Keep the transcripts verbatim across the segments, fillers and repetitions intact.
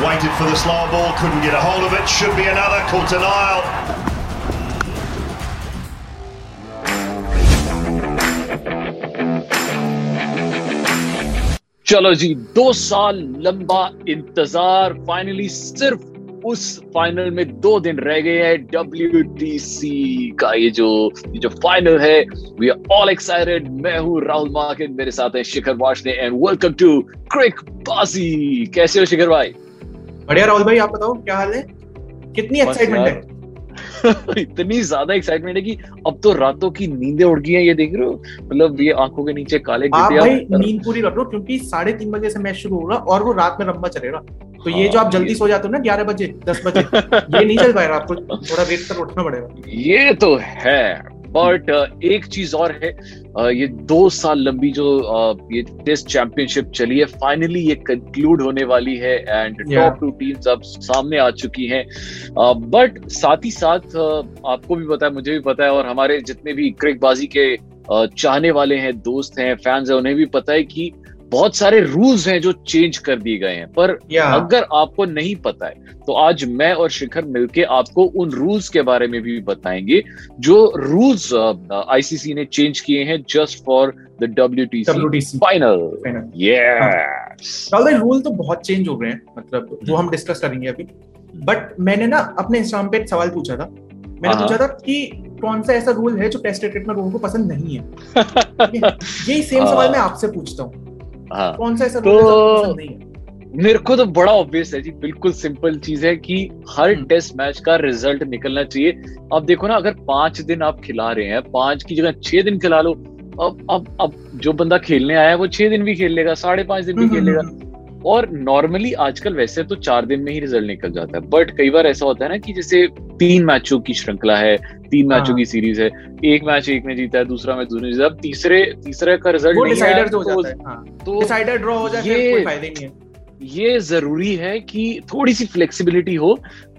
Waited for the slower ball, couldn't get a hold of it. Should be another. Caught an aisle. चलो जी, दो साल लंबा इंतजार, finally सिर्फ उस फाइनल में दो दिन रह गए हैं W T C का ये जो ये जो फाइनल है. We are all excited. मैं हूँ राहुल मार्केट, मेरे साथ हैं शिखर वाशने एंड वेलकम टू क्रिक बाजी. कैसे हो शिखर भाई? बढ़िया राहुल भाई, आप बताओ क्या हाल है? कितनी एक्साइटमेंट है? इतनी ज्यादा एक्साइटमेंट है कि अब तो रातों की नींदें उड़ गई हैं. ये देख रहे हो, मतलब ये आंखों के नीचे काले गिट्टियां. आप भाई नींद पूरी रख लो, क्योंकि साढ़े तीन बजे से मैच शुरू होगा और वो रात में लंबा चलेगा. तो ये जो आप जल्दी सो जाते हो ना ग्यारह बजे दस बजे, ये नहीं चल पाएगा. आपको थोड़ा लेट तक उठना पड़ेगा. ये तो है. बट uh, एक चीज और है, uh, ये दो साल लंबी जो uh, ये टेस्ट चैंपियनशिप चली है, फाइनली ये कंक्लूड होने वाली है एंड टॉप टू टीम्स अब सामने आ चुकी हैं. बट uh, साथ ही साथ uh, आपको भी पता है, मुझे भी पता है, और हमारे जितने भी क्रिकबाजी के uh, चाहने वाले हैं, दोस्त हैं, फैंस हैं, उन्हें भी पता है कि बहुत सारे रूल्स हैं जो चेंज कर दिए गए हैं. पर अगर आपको नहीं पता है तो आज मैं और शिखर मिलके आपको उन रूल्स के बारे में भी बताएंगे जो रूल्स आईसीसी ने चेंज किए हैं just for the WTC final. Yes rule तो बहुत चेंज हो गए हैं, मतलब वो हम डिस्कस करेंगे अभी. बट मैंने ना अपने इंस्टाग्राम पे एक सवाल पूछा था. मैंने पूछा था कि कौन सा ऐसा रूल है जो टेस्ट क्रिकेट में लोगों को पसंद नहीं है. यही सेम सवाल मैं आपसे पूछता हूँ. हाँ, कौन सा ऐसा तो नहीं है? मेरे को तो बड़ा ऑब्वियस है जी, बिल्कुल सिंपल चीज है कि हर टेस्ट मैच का रिजल्ट निकलना चाहिए. अब देखो ना, अगर पांच दिन आप खिला रहे हैं, पांच की जगह छह दिन खिला लो. अब अब अब जो बंदा खेलने आया है वो छह दिन भी खेल लेगा, साढ़े पांच दिन भी खेल लेगा. और नॉर्मली आजकल वैसे तो चार दिन में ही रिजल्ट निकल जाता है, बट कई बार ऐसा होता है ना कि जैसे तीन मैचों की श्रृंखला है, तीन मैचों की सीरीज है, एक मैच एक में जीता है, दूसरा मैच दूसरे जीता है, तीसरे तीसरे का रिजल्ट नहीं है, तो, हो जाता है. हाँ. तो डिसाइडर ड्रॉ हो जाता है, कोई फायदा नहीं है. ये जरूरी है कि थोड़ी सी फ्लेक्सिबिलिटी हो,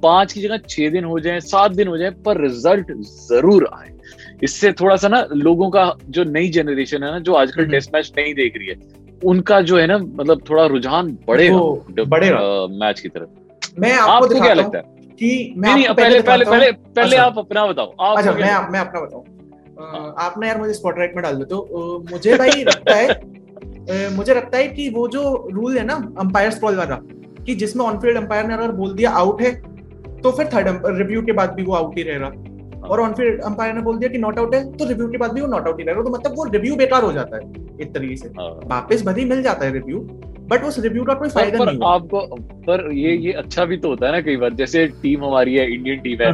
पांच की जगह छह दिन हो जाए, सात दिन हो जाए, पर रिजल्ट जरूर आए. इससे थोड़ा सा ना लोगों का, जो नई जनरेशन है ना, जो आजकल टेस्ट मैच नहीं देख रही है, उनका जो है ना, मतलब थोड़ा रुझान बढ़ेगा बढ़ेगा मैच की तरफ. मैं आपको क्या लगता है कि मैं नहीं, पहले पहले पहले पहले आप अपना बताओ. आप अच्छा, मैं मैं अपना बताऊं. आपने यार मुझे स्पॉटलाइट में डाल दो. तो मुझे भाई लगता है मुझे लगता है कि वो जो रूल है ना, अंपायर्स कॉल वाला, कि जिसमें ऑनफील्ड अंपायर ने अगर बोल दिया आउट है तो फिर थर्ड रिव्यू के बाद भी वो आउट ही रहेगा, और ऑनफील्ड अंपायर ने बोल दिया कि नॉट आउट है तो रिव्यू के बाद भी वो नॉट आउट ही रहेगा. तो मतलब वो रिव्यू बेकार हो जाता है एक तरीके से. वापस भले मिल जाता है रिव्यू, बट उस रिव्यू का कोई फायदा नहीं होगा आपको. पर ये ये अच्छा भी तो होता है ना, कई बार जैसे टीम हमारी है, इंडियन टीम है,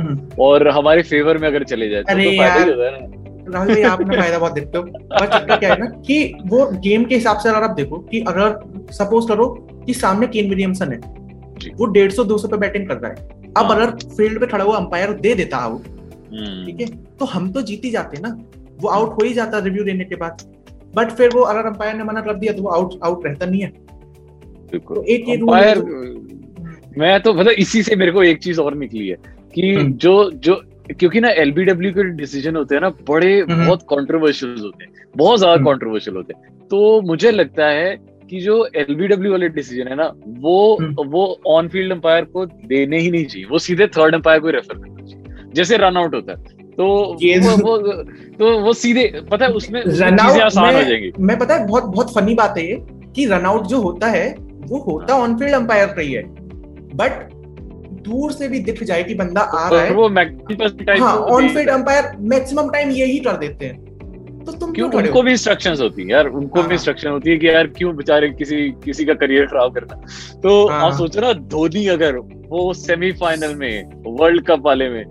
और हमारे फेवर में अगर चले जाए तो फायदा ही होता है ना. राहुल भाई आप ना फायदा बहुत देखते हो. पर चक्कर क्या है ना कि वो गेम के हिसाब से, अगर आप देखो कि अगर सपोज करो कि सामने केन विलियमसन है, वो डेढ़ सौ दो सौ पे बैटिंग कर रहा है. अब अगर फील्ड पे खड़ा हुआ अंपायर दे देता है, ठीक है, तो हम तो जीत ही जाते ना. वो आउट हो ही जाता रिव्यू देने के बाद. बट फिर वो अगर अंपायर ने मना कर दिया तो वो आउट आउट रहता नहीं है. तो एक ये अंपायर, मैं तो मतलब इसी से मेरे को एक चीज और निकली है कि जो जो क्योंकि ना एलबीडब्ल्यू के डिसीजन होते हैं ना, बड़े बहुत कॉन्ट्रोवर्शियल होते हैं, बहुत ज्यादा कॉन्ट्रोवर्शियल होते हैं. तो मुझे लगता है कि जो एलबीडब्ल्यू वाले डिसीजन है ना, वो वो ऑन फील्ड अंपायर को देने ही नहीं चाहिए. वो सीधे थर्ड अंपायर को रेफर करना चाहिए. जैसे रन आउट होता है तो वो, वो तो वो सीधे पता है उसमें रन आउट आसान हो जाएंगी. मैं पता है, बहुत बहुत फनी बात है ये कि रन आउट जो होता है वो होता ऑन फील्ड अंपायर पे ही है, बट दूर से भी दिख जाए कि बंदा आ रहा है, वो maximum time on field umpire maximum time यही कर देते हैं. तो तुम क्यों क्यों उनको भी इंस्ट्रक्शंस होती है यार, उनको भी इंस्ट्रक्शन होती है कि यार क्यों बेचारे किसी किसी का करियर खराब करना. तो आप सोचो ना, धोनी अगर वो सेमीफाइनल में, वर्ल्ड कप वाले में,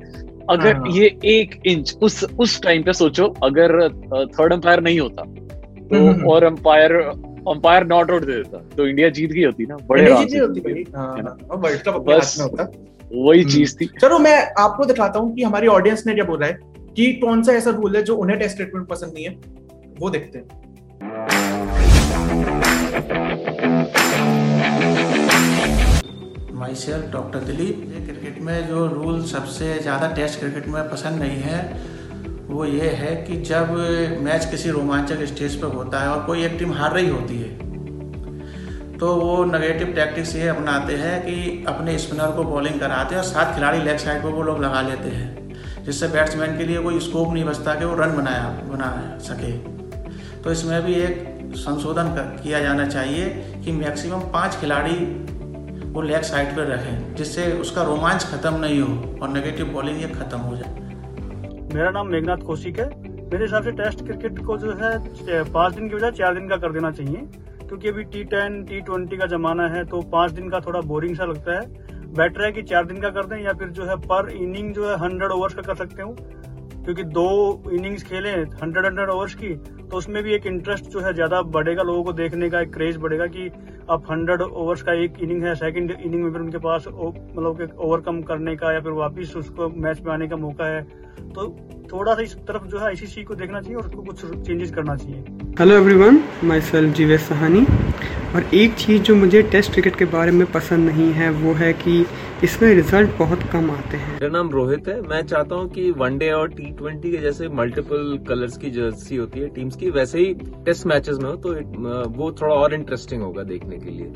अगर ये एक इंच उस उस टाइम पे सोचो, अगर थर्ड अंपायर नहीं होता तो और अंपायर अंपायर नॉट आउट दे देता तो इंडिया जीत गई होती ना. बड़े आराम से होती. बस वही चीज थी। चलो मैं आपको दिखाता हूँ कि हमारी ऑडियंस ने क्या बोला है कि कौन सा ऐसा रूल है जो उन्हें टेस्ट ट्रीटमेंट पसंद नहीं है, वो देखते हैं। माइसेल्फ डॉक्टर दिलीप, क्रिकेट में जो रूल सबसे ज़्यादा टेस्ट क्रिकेट में पसंद नहीं है वो ये है कि जब मैच किसी रोमांचक स्टेज पर होता है और कोई एक टीम हार रही होती है तो वो नेगेटिव टैक्टिक्स ये अपनाते हैं कि अपने स्पिनर को बॉलिंग कराते हैं और सात खिलाड़ी लेग साइड पर वो लोग लगा लेते हैं, जिससे बैट्समैन के लिए कोई स्कोप नहीं बचता कि वो रन बनाया बना सके। तो इसमें भी एक संशोधन किया जाना चाहिए कि मैक्सिमम पाँच खिलाड़ी वो लेग साइड पर रखें, जिससे उसका रोमांच खत्म नहीं हो और नेगेटिव बॉलिंग ये खत्म हो जाए। मेरा नाम मेघनाथ कौशिक है। मेरे हिसाब से टेस्ट क्रिकेट को जो है पाँच दिन की बजाय चार दिन का कर देना चाहिए, क्योंकि अभी टी टेन टी ट्वेंटी का जमाना है तो पाँच दिन का थोड़ा बोरिंग सा लगता है। बेटर है कि चार दिन का कर दें, या फिर जो है पर इनिंग जो है हंड्रेड ओवर्स का कर सकते हो, क्योंकि दो इनिंग्स खेलें हंड्रेड हंड्रेड ओवर्स की तो उसमें भी एक इंटरेस्ट जो है ज़्यादा बढ़ेगा, लोगों को देखने का एक क्रेज बढ़ेगा कि अब हंड्रेड ओवर्स का एक इनिंग है, सेकेंड इनिंग में फिर उनके पास मतलब ओवरकम करने का या फिर वापिस उसको मैच में आने का मौका है। तो थोड़ा सा इस तरफ जो है आईसीसी को देखना चाहिए और उसको कुछ चेंजेस करना चाहिए। Hello everyone, myself Jeevesh Sahani. और एक चीज़ जो मुझे टेस्ट क्रिकेट के बारे में पसंद नहीं है वो है कि इसमें रिजल्ट बहुत कम आते हैं। मेरा नाम रोहित है। मैं चाहता हूँ कि वनडे और टी ट्वेंटी के जैसे मल्टीपल कलर्स की जर्सी होती है टीम्स की, वैसे ही टेस्ट मैचेस में हो तो वो थोड़ा और इंटरेस्टिंग होगा देखने के लिए।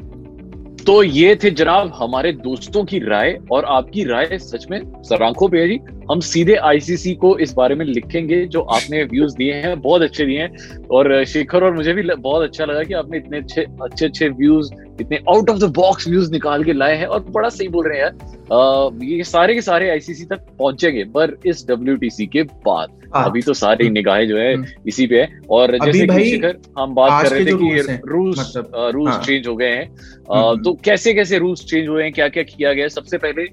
तो ये थे जनाब हमारे दोस्तों की राय, और आपकी राय सच में सरांखों पे है जी। हम सीधे आईसीसी को इस बारे में लिखेंगे। जो आपने व्यूज दिए हैं बहुत अच्छे दिए हैं, और शिखर और मुझे भी बहुत अच्छा लगा कि आपने इतने अच्छे अच्छे अच्छे व्यूज, इतने out of the box views निकाल के लाए हैं, और बड़ा सही बोल रहे हैं यार। ये सारे के सारे आईसीसी तक पहुंचेंगे पर इस डब्ल्यूटीसी के बाद। अभी तो सारी निगाहें जो है इसी पे है, और जैसे कि शिखर हम बात कर रहे थे कि रूल्स रूल्स चेंज हो गए हैं, तो कैसे कैसे रूल्स चेंज हुए हैं, क्या क्या किया गया है। सबसे पहले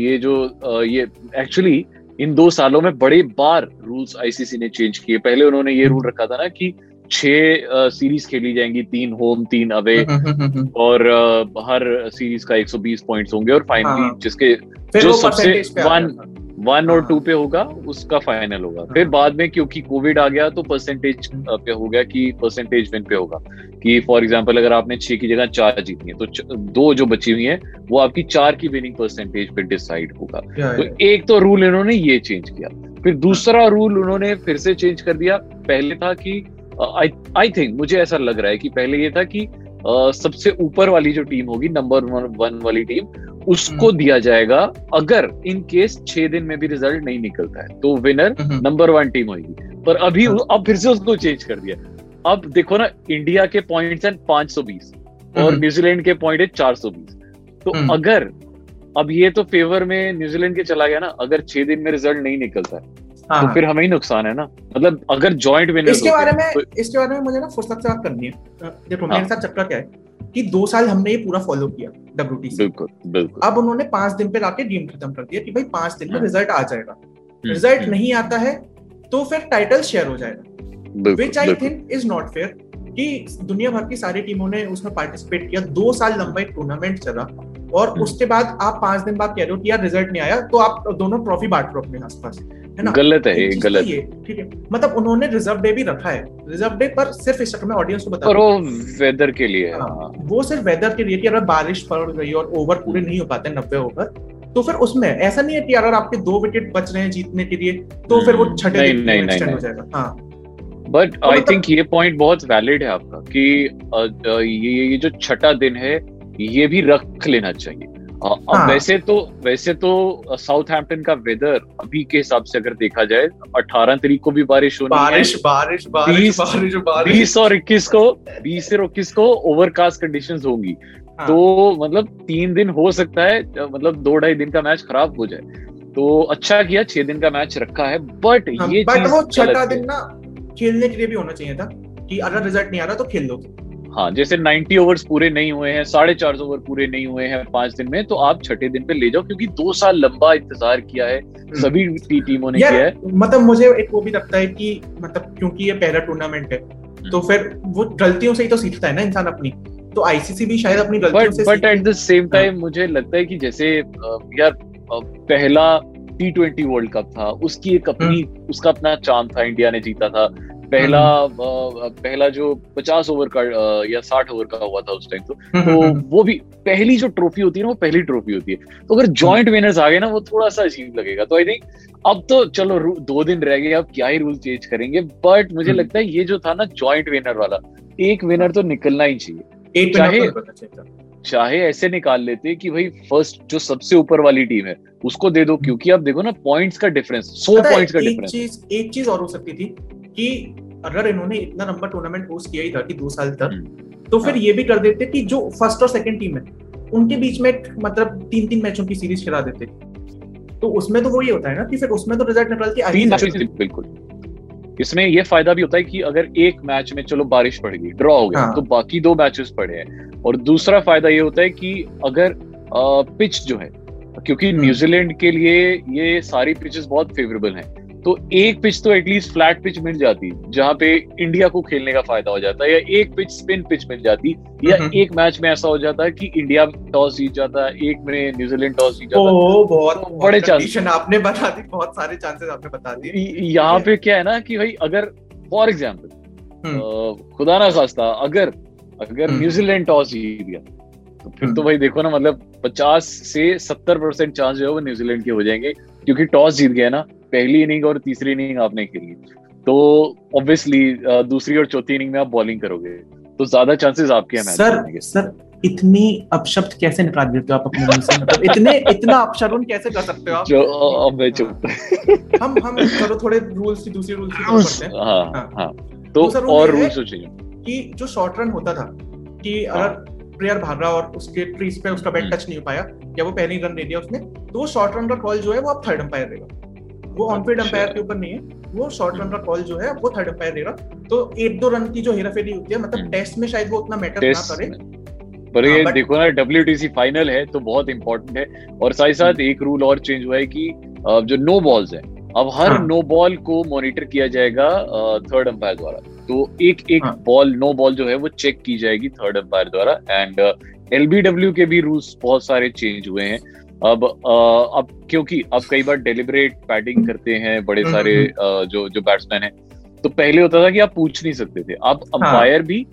ये जो ये एक्चुअली इन दो सालों में बड़े बार रूल्स आईसीसी ने चेंज किए। पहले उन्होंने ये रूल रखा था ना कि छह सीरीज खेली जाएंगी, तीन होम तीन अवे, और uh, हर सीरीज का एक सौ बीस पॉइंट्स होंगे, और फाइनली हाँ। जिसके जो सबसे वन वन और टू पे होगा उसका फाइनल होगा। फिर बाद में क्योंकि कोविड आ गया तो परसेंटेज पे हो गया कि परसेंटेज विन पे होगा, कि फॉर एग्जांपल अगर आपने छह की जगह चार जीतनी है तो दो जो बची हुई है वो आपकी चार की विनिंग परसेंटेज पे डिसाइड होगा। तो एक तो रूल इन्होंने ये चेंज किया। फिर दूसरा रूल उन्होंने फिर से चेंज कर दिया। पहले था कि आई थिंक मुझे ऐसा लग रहा है कि पहले ये था कि uh, सबसे ऊपर वाली जो टीम होगी, नंबर वन वाली टीम, उसको दिया जाएगा अगर इन केस छह दिन में भी रिजल्ट नहीं निकलता है तो विनर नंबर वन टीम होगी। पर अभी अब फिर से उसको चेंज कर दिया। अब देखो ना, इंडिया के पॉइंट्स हैं पांच सौ बीस और न्यूजीलैंड के पॉइंट है चार सौ बीस, तो अगर अब ये तो फेवर में न्यूजीलैंड के चला गया ना, अगर छह दिन में रिजल्ट नहीं निकलता है तो फिर हमें ही नुकसान है ना। मतलब अगर जॉइंट विनर इसके बारे में इसके बारे में मुझे ना फुर्सत से बात करनी है। देखो मेरे साथ चक्कर क्या है कि दो साल हमने ये पूरा फॉलो किया डब्ल्यूटीसी। बिल्कुल बिल्कुल। अब उन्होंने पांच दिन पे लाके गेम खत्म कर दिया कि भाई पांच दिन में रिजल्ट आ जाएगा। रिजल्ट नहीं आता है तो फिर टाइटल शेयर हो जाएगा, which I think is not fair. कि दुनिया भर की सारी टीमों ने उसमें पार्टिसिपेट किया, दो साल लंबा एक टूर्नामेंट चला, और उसके बाद आप पांच दिन बाद कह रहे हो कि यार रिजल्ट नहीं आया तो आप दोनों ट्रॉफी बांट लो अपने आसपास, है ना। गलत है, गलत है, ठीक है। मतलब उन्होंने रिजर्व डे भी रखा है। रिजर्व डे पर सिर्फ इस चक्कर में ऑडियंस को बता रहा हूं, वेदर के लिए, वो सिर्फ वेदर के लिए कि अगर बारिश पड़ रही है और ओवर पूरे नहीं हो पाते नब्बे ओवर तो फिर उसमें ऐसा नहीं है कि अगर आपके दो विकेट बच रहे हैं जीतने के लिए तो फिर वो छठे दिन में एक्सटेंड हो जाएगा। हाँ, बट आई थिंक ये पॉइंट बहुत वैलिड है आपका कि ये जो छठा दिन है ये भी रख लेना चाहिए। आ, हाँ। वैसे तो वैसे तो साउथहैम्पटन का वेदर अभी के हिसाब से अगर देखा जाए अठारह तारीख को भी बारिश होनी बारिश, है बारिश बारिश बारिश बारिश बीस और इक्कीस को बीस और इक्कीस को ओवरकास्ट कंडीशंस होंगी। हाँ। तो मतलब तीन दिन हो सकता है, मतलब दो ढाई दिन का मैच खराब हो जाए। तो अच्छा किया छह दिन का मैच रखा है, बट हाँ, ये बट वो छठा दिन ना खेलने के लिए भी होना चाहिए था कि अगर रिजल्ट नहीं आ रहा तो खेल लो। हाँ, जैसे नब्बे ओवर्स पूरे नहीं हुए हैं, साढ़े चार सौ ओवर पूरे नहीं हुए हैं पांच दिन में, तो आप छठे दिन पे ले जाओ, क्योंकि दो साल लंबा इंतजार किया है सभी टीमों ने किया है। मतलब मुझे एक वो भी लगता है कि मतलब क्योंकि ये पहला टूर्नामेंट है तो फिर वो गलतियों से ही तो सीखता है ना इंसान अपनी, तो आईसीसी भी शायद अपनी गलतियों से but at the same time मुझे लगता है कि जैसे यार पहला टी ट्वेंटी वर्ल्ड कप था, उसकी एक अपनी उसका अपना चार्म था, इंडिया ने जीता था पहला पहला जो पचास ओवर का या साठ ओवर का हुआ था उस टाइम, तो, तो वो भी पहली जो ट्रॉफी होती है ना वो पहली ट्रॉफी होती है, तो अगर जॉइंट विनर्स आ गए ना वो थोड़ा सा अजीब लगेगा। तो आई थिंक अब तो चलो दो दिन रह गए, अब क्या ही रूल चेंज करेंगे, बट मुझे लगता है ये जो था ना जॉइंट विनर वाला, एक विनर तो निकलना ही चाहिए। चाहे चाहे ऐसे निकाल लेते कि भाई फर्स्ट जो सबसे ऊपर वाली टीम है उसको दे दो, क्योंकि आप देखो ना पॉइंट्स का डिफरेंस, सौ पॉइंट्स का डिफरेंस। एक चीज और हो सकती थी कि अगर इन्होंने इतना नंबर टूर्नामेंट होस्ट किया ही था कि दो साल तक, तो फिर ये भी कर देते कि जो फर्स्ट और सेकंड टीम है उनके बीच में मतलब तीन तीन मैचों की सीरीज खिला देते, तो उसमें तो वही होता है ना कि फिर उसमें तो रिजल्ट निकल के आ ही जाता। बिल्कुल, इसमें ये फायदा भी होता है कि अगर एक मैच में चलो बारिश पड़ गई, ड्रॉ हो गया, तो बाकी दो मैचेस पड़े हैं। और दूसरा फायदा ये होता है कि अगर पिच जो है, क्योंकि न्यूजीलैंड के लिए ये सारी पिचेस बहुत फेवरेबल हैं, तो एक पिच तो एटलीस्ट फ्लैट पिच मिल जाती जहां पे इंडिया को खेलने का फायदा हो जाता, या एक पिच स्पिन पिच मिल जाती, या एक मैच में ऐसा हो जाता है कि इंडिया टॉस जीत जाता, एक में न्यूजीलैंड टॉस जीत जाता। ओ, बहुत, तो बहुत बड़े चांसेस आपने बता दी, बहुत सारे चांसेस आपने बता दिए। यहाँ पे क्या है ना कि भाई अगर फॉर एग्जाम्पल खुदा ना खास्ता अगर अगर न्यूजीलैंड टॉस जीत गया तो फिर तो भाई देखो ना, मतलब पचास से सत्तर परसेंट चांस जो है वो न्यूजीलैंड के हो जाएंगे, क्योंकि टॉस जीत गया ना, पहली इनिंग और तीसरी इनिंग आपने खेली, तो ऑब्वियसली दूसरी और चौथी इनिंग में आप बॉलिंग करोगे तो ज्यादा चांसेस आपके हैं। सर सर इतनी अपशब्द कैसे निकाल देते हो आप अपने मुंह से, मतलब इतने इतना अपशब्द कैसे कर सकते हो आप? जो अब चुप हम हम चलो थोड़े रूल्स की दूसरी रूल्स की बात करते हैं। हां हां तो और रूल्स हो चाहिए कि जो शॉर्ट रन होता था कि अगर प्लेयर भागा और उसके ट्रीज पे उसका बैट टच नहीं हो पाया या वो पहली रन दे दिया उसने, तो वो शॉर्ट रन का कॉल जो है वो आप थर्ड अंपायर देगा, वो ऑन फील्ड अंपायर के ऊपर नहीं है, वो शॉर्ट रन का कॉल जो है वो थर्ड अंपायर देगा। तो एक दो रन की जो हेराफेरी होती है, मतलब टेस्ट में शायद वो उतना मैटर ना करे, पर ये देखो ना डब्ल्यूटीसी फाइनल है तो बहुत इंपॉर्टेंट है। और साथ ही साथ एक रूल और चेंज हुआ है कि जो नो बॉल्स है, अब हर नो बॉल को मॉनिटर किया जाएगा थर्ड अंपायर द्वारा, तो एक एक बॉल नो बॉल जो है वो चेक की जाएगी थर्ड अंपायर द्वारा। एंड एलबीडब्ल्यू के भी रूल्स बहुत सारे चेंज हुए हैं अब अब क्योंकि अब कई बार डेलिबरेट बैटिंग करते हैं बड़े सारे जो जो बैट्समैन हैं, तो पहले होता था कि आप पूछ नहीं सकते थे, अब अंपायर भी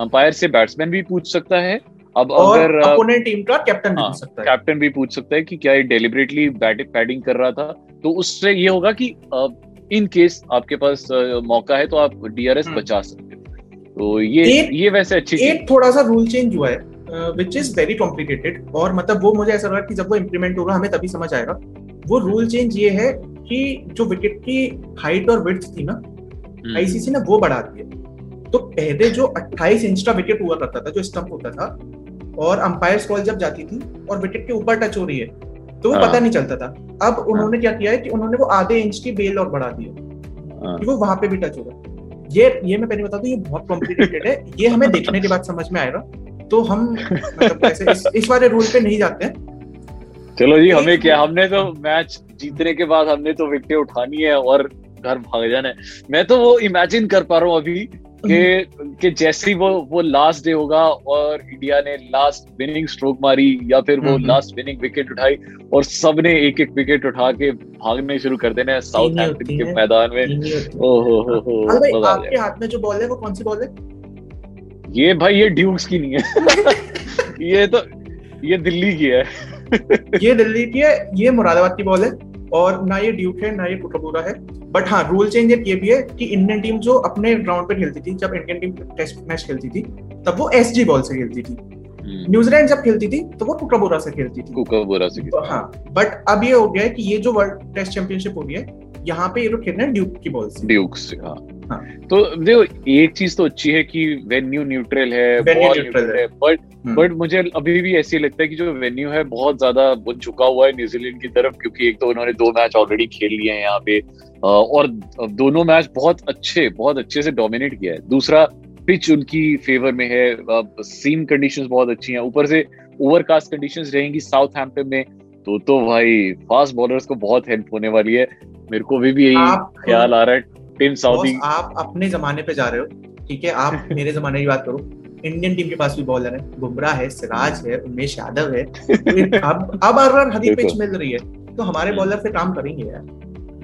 अंपायर से बैट्समैन भी पूछ सकता है, अब अगर अपोनेंट टीम का कैप्टन भी पूछ सकता है, कैप्टन भी पूछ सकता है कि क्या ये डेलिबरेटली बैटिंग कर रहा था। तो उससे ये होगा कि इन केस आपके पास मौका है तो आप डीआरएस बचा सकते हो। तो ये ये वैसे अच्छी एक थोड़ा सा रूल चेंज हुआ है विच इज वेरी कॉम्प्लिकेटेड, और मतलब वो मुझे ऐसा लगा कि जब वो इम्प्लीमेंट होगा हमें तभी समझ आएगा। वो रूल चेंज ये है कि जो विकेट की हाइट और विड्थ थी ना आईसीसी ने वो बढ़ा दी है। तो पहले जो अट्ठाईस इंच का विकेट हुआ करता था, जो स्टंप होता था और अंपायर कॉल जब जाती थी और विकेट के ऊपर टच हो रही है तो वो पता नहीं चलता था। अब उन्होंने क्या किया है कि उन्होंने वो आधे इंच की बेल और बढ़ा दी है कि वो वहां पे भी टच होगा। ये ये मैं पहले बताता हूँ, ये बहुत कॉम्प्लिकेटेड है, ये हमें देखने के बाद समझ में आएगा। तो हम मतलब ऐसे इस, इस वाले रूल पे नहीं जाते हैं। चलो जी, हमें क्या, हमने तो मैच जीतने के बाद हमने तो विकेटें उठानी है और घर भाग जाना है। मैं तो वो इमेजिन कर पा रहा हूँ अभी कि कि जैसे ही वो वो लास्ट डे होगा और इंडिया ने लास्ट विनिंग स्ट्रोक मारी या फिर वो लास्ट विनिंग विकेट उठाई और सबने एक एक विकेट उठा के भागने शुरू कर देना है साउथहैम्पटन के मैदान में। ओहो हो हो, आपके हाथ में जो बॉल है वो कौन सी बॉल है? ये भाई ये ड्यूक्स की नहीं है ये तो ये दिल्ली की है ये दिल्ली की है, ये मुरादाबाद की बॉल है, और ना ये ड्यूक है ना ये कोकाबुरा है। बट हाँ, रूल चेंज ये भी है कि इंडियन टीम जो अपने ग्राउंड पे खेलती थी, जब इंडियन टीम टेस्ट मैच खेलती थी तब वो एसजी बॉल से खेलती थी, न्यूजीलैंड जब खेलती थी तो वो कोकाबुरा से खेलती थी, कोकाबुरा से। हाँ, बट अब ये हो गया है कि ये जो वर्ल्ड टेस्ट चैंपियनशिप हो गई है यहाँ पे ये लोग खेल रहे हैं ड्यूक की बॉल से, ड्यूक से। हाँ हाँ। तो देखो, एक चीज तो अच्छी है कि वेन्यू न्यूट्रल है, बॉल न्यूट्रल है, बट बट मुझे अभी भी ऐसे लगता है कि जो वेन्यू है बहुत ज्यादा झुका हुआ है न्यूजीलैंड की तरफ, क्योंकि एक तो उन्होंने दो मैच ऑलरेडी खेल लिए हैं यहाँ पे और दोनों मैच बहुत अच्छे बहुत अच्छे से डोमिनेट किया है। दूसरा, पिच उनकी फेवर में है, सीम कंडीशंस बहुत अच्छी हैं, ऊपर से ओवरकास्ट कंडीशंस रहेंगी साउथहैम्पटन में, तो तो भाई फास्ट बॉलर्स को बहुत हेल्प होने वाली है। मेरे को भी भी यही ख्याल आ रहा है, टीम साउदी आप अपने जमाने पे जा रहे हो, ठीक है, आप मेरे जमाने की बात करो इंडियन टीम के पास भी बॉलर है, बुमराह है, सिराज है, उमेश यादव है, अब अब रन हरी पिच मिल रही है तो हमारे बॉलर फिर काम करेंगे यार।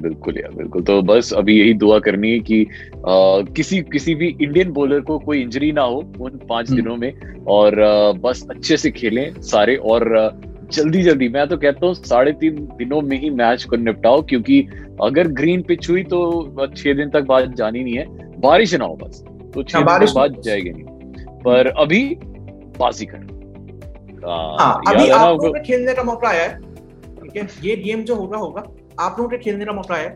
बिल्कुल यार बिल्कुल। तो बस अभी यही दुआ करनी है कि आ, किसी किसी भी इंडियन बॉलर को कोई इंजरी ना हो उन पांच दिनों में, और आ, बस अच्छे से खेलें सारे, और आ, जल्दी जल्दी मैं तो कहता हूँ साढ़े तीन दिनों में ही मैच को निपटाओ, क्योंकि अगर ग्रीन पिच हुई तो छह दिन तक बात जानी नहीं है, बारिश ना हो बस तो छह दिन तक बात जाएगी नहीं, पर अभी बाजी कर खेलने का मौका आया है। ये गेम जो होगा होगा आप लोगों के खेलने का मौका है।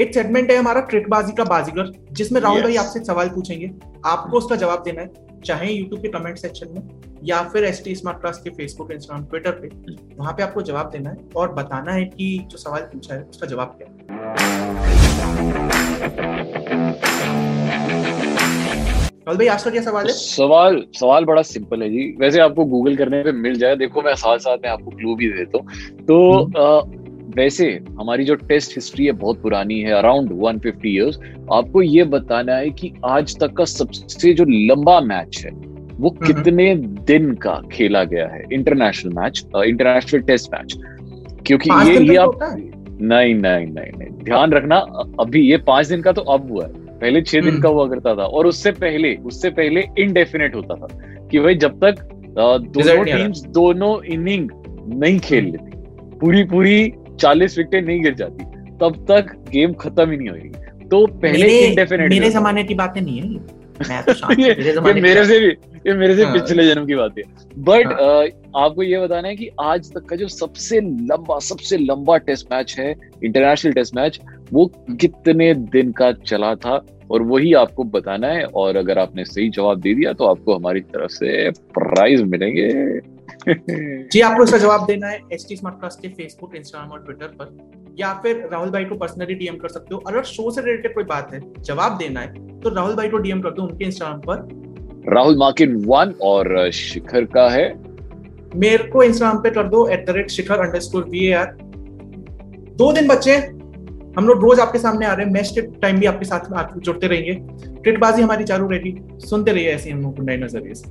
एक सेगमेंट है हमारा ट्रिकबाजी का बाजीगर, जिसमें राहुल yes. भाई आपसे सवाल पूछेंगे, आपको उसका जवाब देना है, चाहे यूट्यूब के कमेंट सेक्शन में या फिर एच टी स्मार्ट कास्ट के फेसबुक, इंस्टाग्राम, ट्विटर पे, वहां पे आपको जवाब देना है और बताना है कि जो सवाल पूछा है उसका जवाब क्या है। राहुल भाई आज का क्या सवाल है? सवाल सवाल बड़ा सिंपल है जी, वैसे आपको गूगल करने पे मिल जाए, देखो मैं साथ साथ में आपको क्लू भी देता हूँ। तो वैसे हमारी जो टेस्ट हिस्ट्री है बहुत पुरानी है, अराउंड एक सौ पचास इयर्स, आपको ये बताना है कि आज तक का सबसे जो लंबा मैच है वो कितने दिन का खेला गया है, international match, international test match, क्योंकि ये ये आप नहीं नहीं नहीं नहीं ध्यान रखना, अभी ये पांच दिन का तो अब हुआ है, पहले छह दिन का हुआ करता था, और उससे पहले उससे पहले इनडेफिनेट होता था कि भाई जब तक दोनों टीम्स दोनों इनिंग नहीं खेल लेती, पूरी पूरी चालीस विकेटें नहीं गिर जाती, तब तक गेम खत्म ही नहीं होगी। तो पहले इंडेफिनेट मेरे जमाने की बातें नहीं है, मैं तो शांत हूं, मेरे जमाने की मेरे से भी ये मेरे से पिछले जन्म की बात है। बट आपको ये बताना है कि आज तक का जो सबसे लंबा सबसे लंबा टेस्ट मैच है, इंटरनेशनल टेस्ट मैच, वो कितने दिन का चला था, और वही आपको बताना है। और अगर आपने सही जवाब दे दिया तो आपको हमारी तरफ से प्राइज मिलेंगे जी। आपको इसका जवाब देना है एचटी स्मार्टकास्ट के फेसबुक, इंस्टाग्राम और ट्विटर पर, या फिर राहुल भाई को पर्सनली डीएम कर सकते हो। अगर शो से रिलेटेड कोई बात है, जवाब देना है तो राहुल भाई को डीएम कर दो उनके इंस्टाग्राम पर, राहुल मार्किन वन, और शिखर का है, मेरे को इंस्टाग्राम पे कर दो at the rate Shikhar underscore V A R. दो दिन बचे, हम लोग रोज आपके सामने आ रहे हैं, मैच के टाइम भी आपके साथ में जुड़ते रहेंगे, क्रिकेटबाजी हमारी चालू रहेगी, सुनते रहिए ऐसे हम लोग को नए नजरिए से।